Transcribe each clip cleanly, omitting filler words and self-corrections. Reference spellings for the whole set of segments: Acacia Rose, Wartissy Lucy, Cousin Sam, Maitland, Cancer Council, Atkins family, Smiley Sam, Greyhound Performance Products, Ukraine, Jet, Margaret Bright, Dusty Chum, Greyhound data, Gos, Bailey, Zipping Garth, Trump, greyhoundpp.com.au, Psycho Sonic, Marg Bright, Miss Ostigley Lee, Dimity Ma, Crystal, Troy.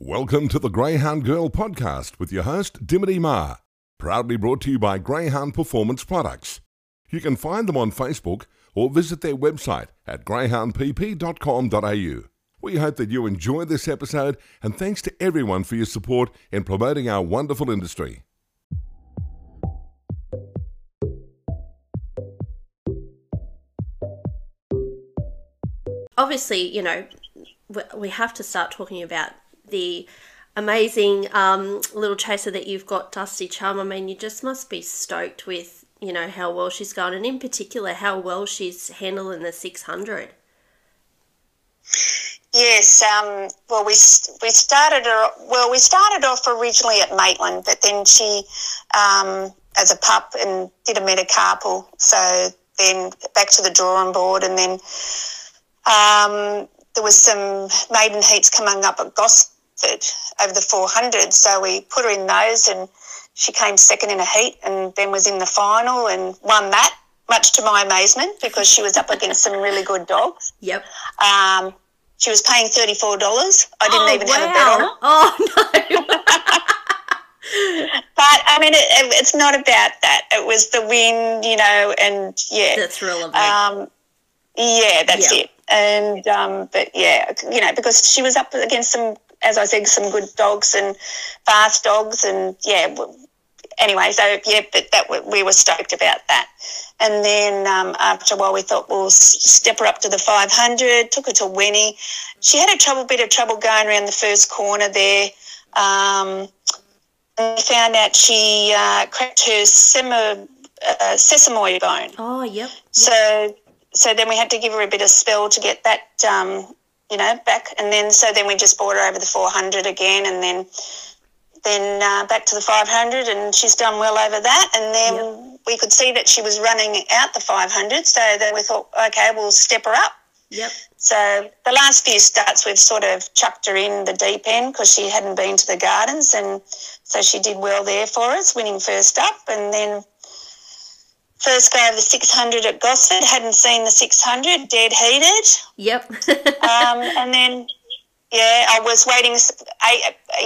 Welcome to the Greyhound Girl podcast with your host, Dimity Ma. Proudly brought to you by Greyhound Performance Products. You can find them on Facebook or visit their website at greyhoundpp.com.au. We hope that you enjoy this episode, and thanks to everyone for your support in promoting our wonderful industry. Obviously, you know, we have to start talking about the amazing little chaser that you've got, Dusty Chum. I mean, you just must be stoked with, you know, how well she's going, and in particular, how well she's handling the 600. Yes, well, we started off originally at Maitland, but then she, as a pup, and did a metacarpal, so then back to the drawing board, and then there was some maiden heats coming up at Gos over the 400, so we put her in those, and she came second in a heat, and then was in the final and won that, much to my amazement, because she was up against some really good dogs. Yep. She was paying $34. I didn't have a bet on her. Oh, no. But, I mean, it's not about that. It was the win, you know, and, yeah. The thrill of it. Yeah, that's it. And, but, yeah, you know, because she was up against some, as I said, some good dogs and fast dogs and, yeah, anyway, so, yeah, but that we were stoked about that. And then after a while we thought we'll step her up to the 500, took her to Winnie. She had a bit of trouble going around the first corner there. And we found out she cracked her sesamoid bone. Oh, yep. So then we had to give her a bit of spell to get that, you know, back. And then so we just brought her over the 400 again, and then back to the 500, and she's done well over that. And then we could see that she was running out the 500, so then we thought, okay, we'll step her up. Yep. So the last few starts we've sort of chucked her in the deep end because she hadn't been to the gardens, and so she did well there for us, winning first up. And then first go over the 600 at Gosford, hadn't seen the 600, dead heated. Yep. And then... yeah, I was waiting,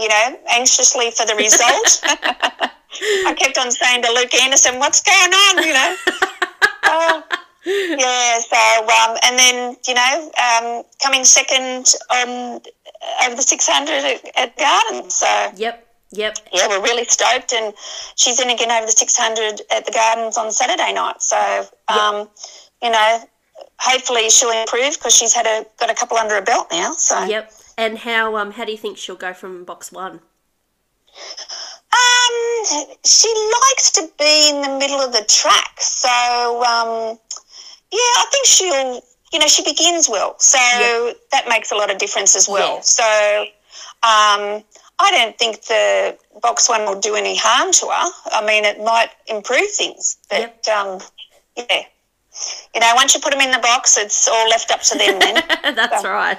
you know, anxiously for the result. I kept on saying to Luke Anderson, what's going on, you know? Yeah, so, and then, you know, coming second over the 600 at Gardens. So. Yep. Yeah, we're really stoked, and she's in again over the 600 at the Gardens on Saturday night. So, you know, hopefully she'll improve because she's got a couple under her belt now. So. Yep. And how do you think she'll go from box one? She likes to be in the middle of the track, so yeah, I think she'll, you know, she begins well, so that makes a lot of difference as well. Yeah. So I don't think the box one will do any harm to her. I mean, it might improve things, but yeah. You know, once you put them in the box, it's all left up to them then. That's right.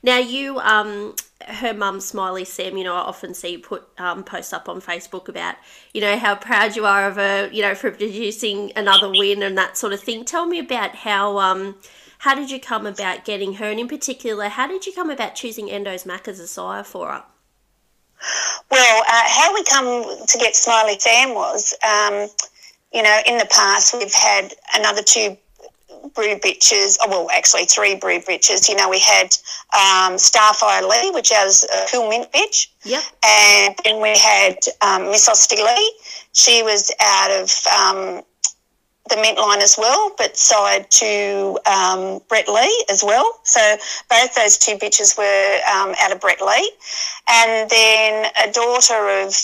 Now, you, her mum, Smiley Sam, you know, I often see you put posts up on Facebook about, you know, how proud you are of her, you know, for producing another win and that sort of thing. Tell me about how did you come about getting her, and in particular, how did you come about choosing Endo's Mac as a sire for her? Well, how we come to get Smiley Sam was... you know, in the past we've had another two brood bitches, actually three brood bitches. You know, we had Starfire Lee, which is a cool mint bitch. Yep. And then we had Miss Ostigley Lee. She was out of the mint line as well, but side to Brett Lee as well. So both those two bitches were out of Brett Lee. And then a daughter of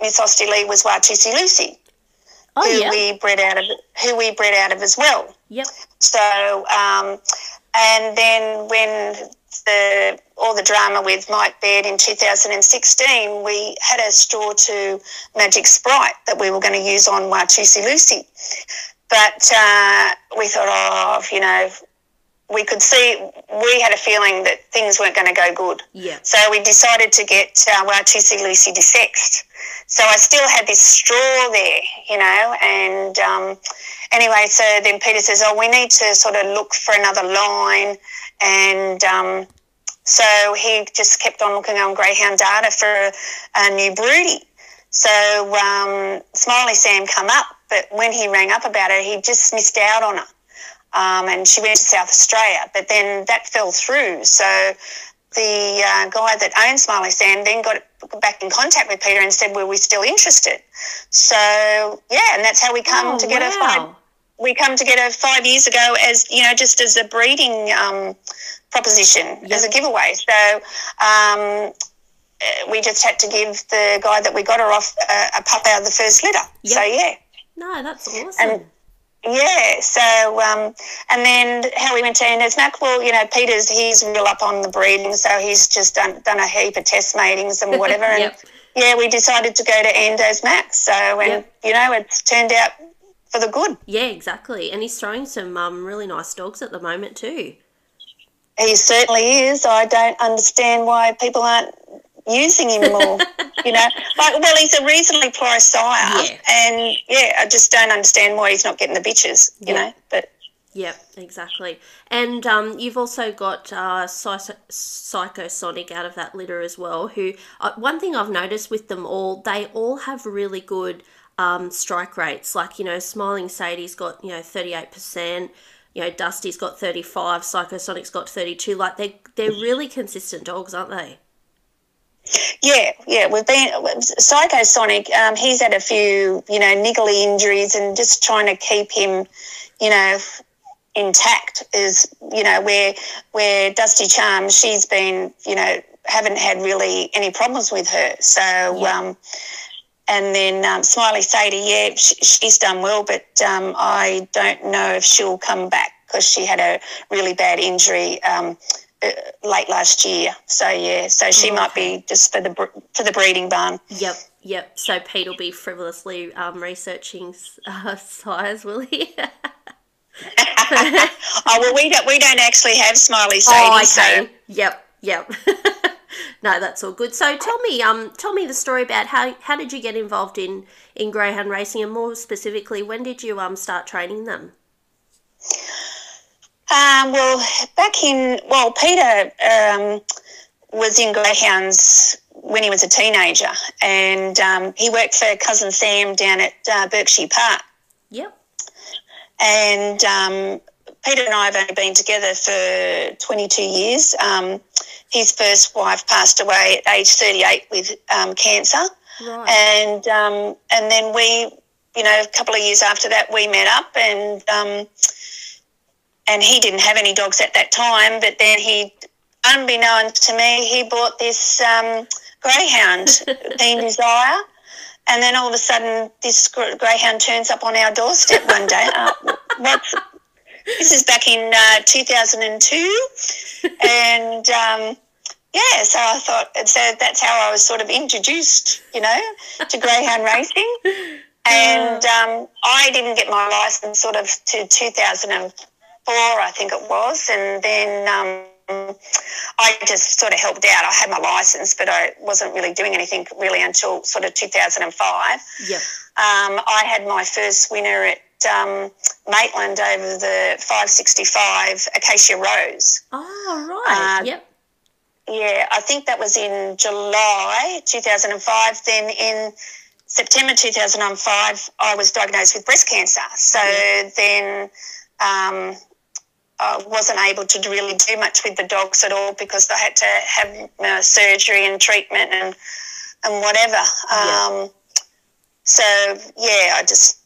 Miss Ostigley Lee was Wartissy Lucy. Oh, who we bred out of as well. Yep. So, and then when all the drama with Mike Baird in 2016, we had a straw to Magic Sprite that we were going to use on Wartissy Lucy, but we thought, oh, you know, we could see we had a feeling that things weren't going to go good. Yeah. So we decided to get Wartissy Lucy desexed. So I still had this straw there, you know, and anyway, so then Peter says, oh, we need to sort of look for another line, and So he just kept on looking on Greyhound data for a new broodie. So Smiley Sam come up, but when he rang up about it, he just missed out on her. And she went to South Australia, but then that fell through. So the guy that owned Smiley Sam then got back in contact with Peter and said, were we still interested? So, yeah, and that's how we come together. Wow. We come together 5 years ago as, you know, just as a breeding proposition, yep, as a giveaway. So we just had to give the guy that we got her off a pup out of the first litter. Yep. So, yeah. No, that's awesome. And, yeah, so and then how we went to Endo's Mac, well, you know, Peter's, he's real up on the breeding, so he's just done a heap of test matings and whatever. Yep. And, yeah, we decided to go to Endo's Mac. So, and, yep, you know, it's turned out for the good. Yeah, exactly. And he's throwing some really nice dogs at the moment too. He certainly is. I don't understand why people aren't using him more, you know. Like, well, he's a reasonably poor sire, yeah, and, yeah, I just don't understand why he's not getting the bitches, you yeah know. But yeah, exactly. And you've also got Psycho Sonic out of that litter as well, who one thing I've noticed with them all, they all have really good strike rates. Like, you know, Smiling Sadie's got, you know, 38%. You know, Dusty's got 35%, Psycho Sonic's got 32%. Like, they're really consistent dogs, aren't they? Yeah, yeah. We've been Psycho Sonic. He's had a few, you know, niggly injuries, and just trying to keep him, you know, intact is, you know, where Dusty Chum, she's been, you know, haven't had really any problems with her. So, yeah. And then Smiley Sadie, yeah, she's done well, but I don't know if she'll come back because she had a really bad injury late last year. So, yeah, so she might be just for the breeding barn. Yep, yep. So Pete will be frivolously researching sires, will he? Oh, well, we don't actually have Smiley Sadie. Oh, okay. So. Yep, yep. No, that's all good. So tell me the story about how did you get involved in greyhound racing, and more specifically, when did you start training them? Well, Peter was in greyhounds when he was a teenager, and he worked for Cousin Sam down at Berkshire Park. Yep. And Peter and I have only been together for 22 years. His first wife passed away at age 38 with cancer. Right. And and then we, you know, a couple of years after that, we met up, and he didn't have any dogs at that time, but then he, unbeknown to me, he bought this greyhound, Keen Desire, and then all of a sudden this greyhound turns up on our doorstep one day. This is back in 2002, and, yeah, so I thought, so that's how I was sort of introduced, you know, to greyhound racing. And I didn't get my licence sort of to 2004, I think it was, and then I just sort of helped out. I had my licence, but I wasn't really doing anything really until sort of 2005. Yeah. I had my first winner at Maitland over the 565 Acacia Rose. Oh, right. Yep. Yeah, I think that was in July 2005. Then in September 2005, I was diagnosed with breast cancer. So then I wasn't able to really do much with the dogs at all because I had to have surgery and treatment and whatever. Yeah. So, yeah, I just...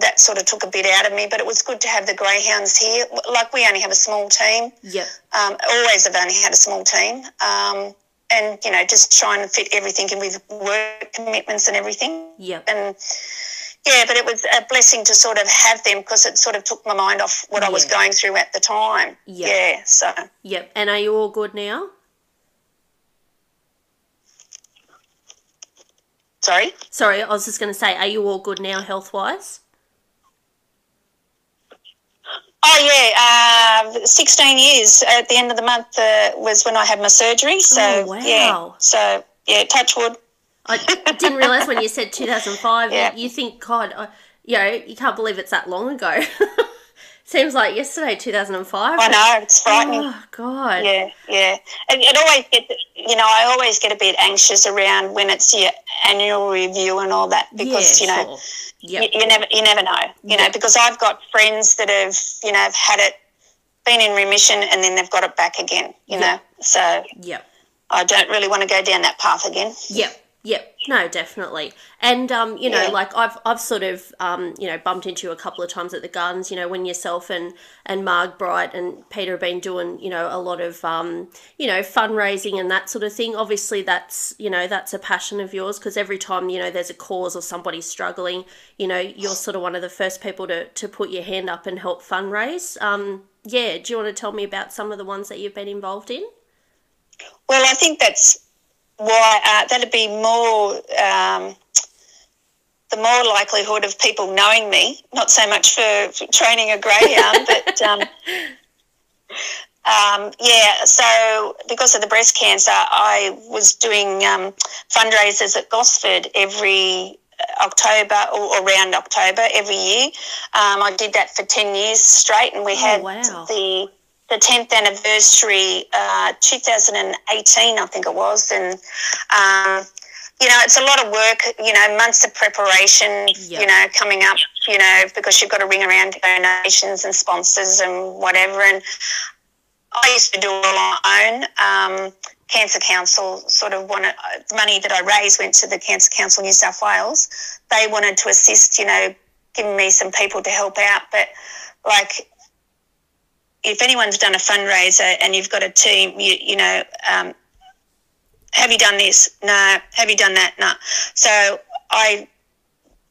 that sort of took a bit out of me, but it was good to have the greyhounds here. Like, we only have a small team. Yeah. Always have only had a small team. And, you know, just trying to fit everything in with work commitments and everything. Yeah. And, yeah, but it was a blessing to sort of have them because it sort of took my mind off what I was going through at the time. Yep. Yeah, so. Yep. And are you all good now? Sorry, I was just going to say, are you all good now health-wise? Oh, yeah, 16 years at the end of the month was when I had my surgery. So, oh, wow. Yeah, so, yeah, touch wood. I didn't realise when you said 2005, yeah, you think, God, you know, you can't believe it's that long ago. Seems like yesterday, 2005. I know, it's frightening. Oh, God. Yeah, yeah. It always gets, you know, I always get a bit anxious around when it's your annual review and all that because, yeah, you know, sure. Yep. you never know, you yep. know, because I've got friends that have, you know, have had it, been in remission and then they've got it back again, you yep. know. So yep. I don't really want to go down that path again. Yep. Yep, no, definitely. And, you know, yeah. like I've sort of, you know, bumped into you a couple of times at the gardens, you know, when yourself and Marg Bright and Peter have been doing, you know, a lot of, you know, fundraising and that sort of thing. Obviously that's, you know, that's a passion of yours because every time, you know, there's a cause or somebody's struggling, you know, you're sort of one of the first people to put your hand up and help fundraise. Yeah, do you want to tell me about some of the ones that you've been involved in? Well, I think that's, why that'd be more the more likelihood of people knowing me, not so much for training a greyhound, but yeah. So because of the breast cancer, I was doing fundraisers at Gosford every October or around October every year. I did that for 10 years straight, and we had wow. the 10th anniversary, 2018, I think it was. And, you know, it's a lot of work, you know, months of preparation, yep. you know, coming up, you know, because you've got to ring around donations and sponsors and whatever. And I used to do it all on my own. Cancer Council sort of wanted the money that I raised went to the Cancer Council New South Wales. They wanted to assist, you know, giving me some people to help out. But, like, if anyone's done a fundraiser and you've got a team, you know, have you done this? No. Have you done that? No. So I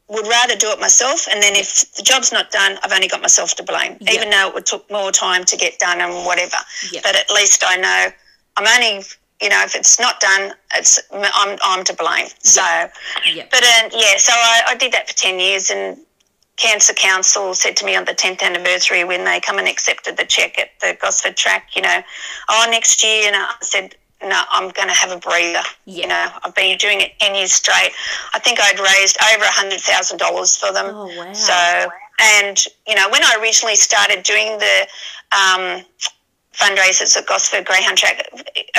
would rather do it myself, and then if the job's not done, I've only got myself to blame, yep. even though it took more time to get done and whatever. Yep. But at least I know I'm only, you know, if it's not done, it's I'm to blame. Yep. So, yep. but yeah, so I did that for 10 years and. Cancer Council said to me on the 10th anniversary when they come and accepted the cheque at the Gosford track, you know, oh, next year. And I said, no, I'm going to have a breather. Yeah. You know, I've been doing it 10 years straight. I think I'd raised over $100,000 for them. Oh, wow. So, and, you know, when I originally started doing the fundraisers at Gosford Greyhound Track,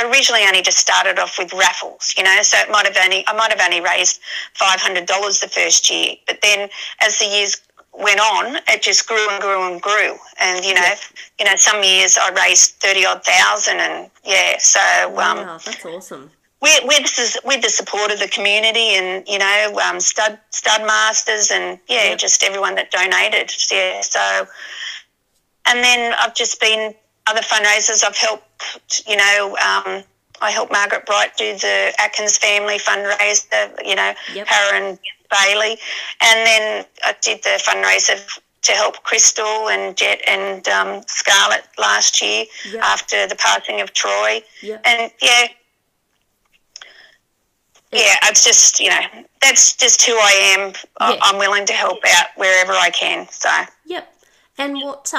originally only just started off with raffles, you know, so it might have only, I might have only raised $500 the first year. But then as the years went on, it just grew and grew and grew, and you know, yeah. you know, some years I raised 30,000 odd, and yeah, so wow, that's awesome. With the support of the community, and you know, stud masters, and yeah, yeah, just everyone that donated, yeah. So, and then I've just been other fundraisers. I've helped, you know, I helped Margaret Bright do the Atkins family fundraiser, you know, yep. her and. Bailey, and then I did the fundraiser to help Crystal and Jet and Scarlett last year yep. after the passing of Troy. Yep. And, yeah, yeah, it's just, you know, that's just who I am. Yeah. I'm willing to help out wherever I can, so. Yep. And what,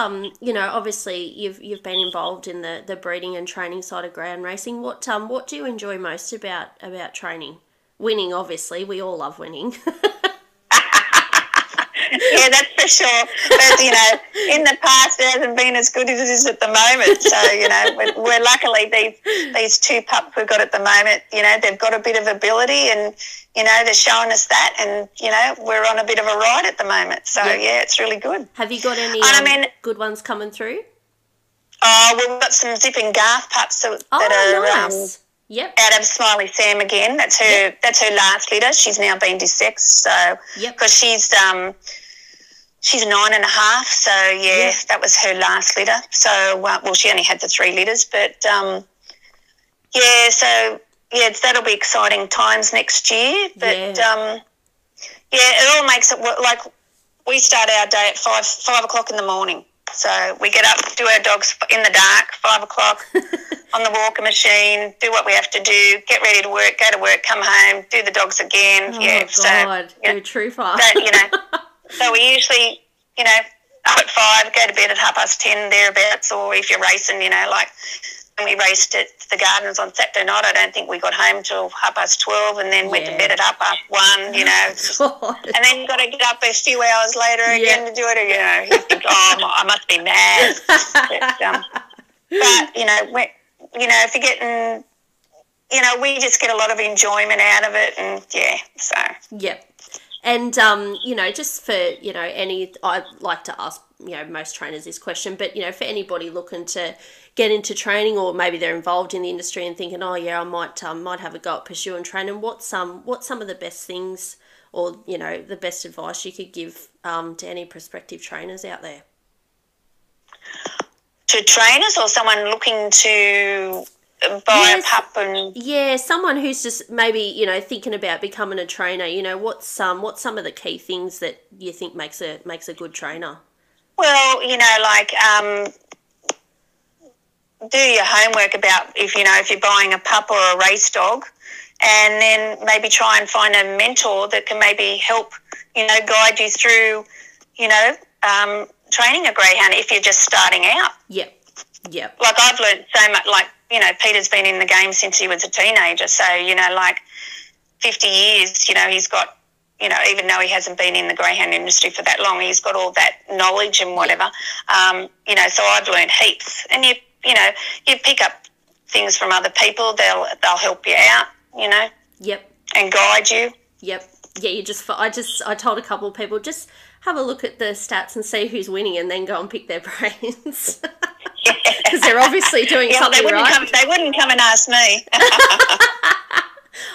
you know, obviously you've been involved in the breeding and training side of greyhound racing. What do you enjoy most about training? Winning, obviously. We all love winning. Yeah, that's for sure. But, you know, in the past it hasn't been as good as it is at the moment. So, you know, we're luckily these two pups we've got at the moment, you know, they've got a bit of ability and, you know, they're showing us that and, you know, we're on a bit of a ride at the moment. So, yeah, yeah, it's really good. Have you got any good ones coming through? Oh, we've got some Zipping Garth pups that are nice. Yep. Out of Smiley Sam again. That's her. Yep. That's her last litter. She's now been desexed, so yep. because she's 9.5. So yeah, yep. that was her last litter. So well, she only had the 3 litters, but yeah. So yeah, that'll be exciting times next year. But yeah, yeah, it all makes it work. Like we start our day at 5 o'clock in the morning. So we get up, do our dogs in the dark, 5 o'clock, on the walker machine, do what we have to do, get ready to work, go to work, come home, do the dogs again. Oh, yeah, God, so, you know, trooper. So, you know, so we usually, you know, up at 5, go to bed at 10:30, thereabouts, or if you're racing, you know, like time we raced at the Gardens on Saturday night, I don't think we got home till 12:30, and then went to bed at 1:30, you know. God. And then got to get up a few hours later again to do it, you know. You think, oh, I must be mad. But, you know, if you're getting, you know, we just get a lot of enjoyment out of it, and, so. Yep. And, you know, just for, you know, I'd like to ask, you know, most trainers this question, but, you know, for anybody looking to get into training, or maybe they're involved in the industry and thinking, oh, yeah, I might have a go at pursuing training, what's some of the best things, or, you know, the best advice you could give to any prospective trainers out there? To trainers or someone looking to... Buy a pup and... Yeah, someone who's just maybe, you know, thinking about becoming a trainer, you know, what's some of the key things that you think makes a good trainer? Well, you know, like do your homework about if you're buying a pup or a race dog, and then maybe try and find a mentor that can maybe help, you know, guide you through, you know, training a greyhound if you're just starting out. Yeah, yeah. Like I've learned so much, like, you know, Peter's been in the game since he was a teenager, so, you know, like 50 years, you know, he's got, you know, even though he hasn't been in the greyhound industry for that long, he's got all that knowledge and whatever, you know, so I've learned heaps. And, you know, you pick up things from other people, they'll help you out, you know. Yep. And guide you. Yep. Yeah, I told a couple of people, just have a look at the stats and see who's winning and then go and pick their brains. Because they're obviously doing something right. They wouldn't come and ask me.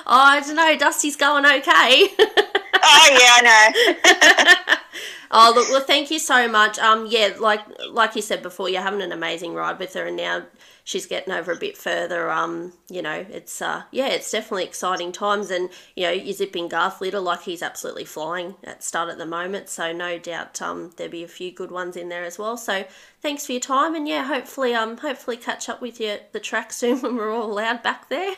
Oh, I don't know. Dusty's going okay. Oh, yeah, I know. Oh, look, well, thank you so much. Yeah, like you said before, you're having an amazing ride with her, and now she's getting over a bit further. You know, it's it's definitely exciting times, and you know, you're Zipping Garth litter, like he's absolutely flying at start at the moment. So no doubt, there'll be a few good ones in there as well. So thanks for your time, and yeah, hopefully catch up with you at the track soon when we're all allowed back there.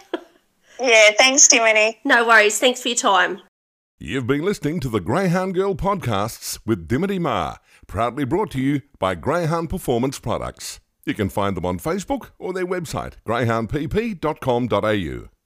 Yeah, thanks, Dimity. No worries. Thanks for your time. You've been listening to the Greyhound Girl podcasts with Dimity Ma, proudly brought to you by Greyhound Performance Products. You can find them on Facebook or their website, greyhoundpp.com.au.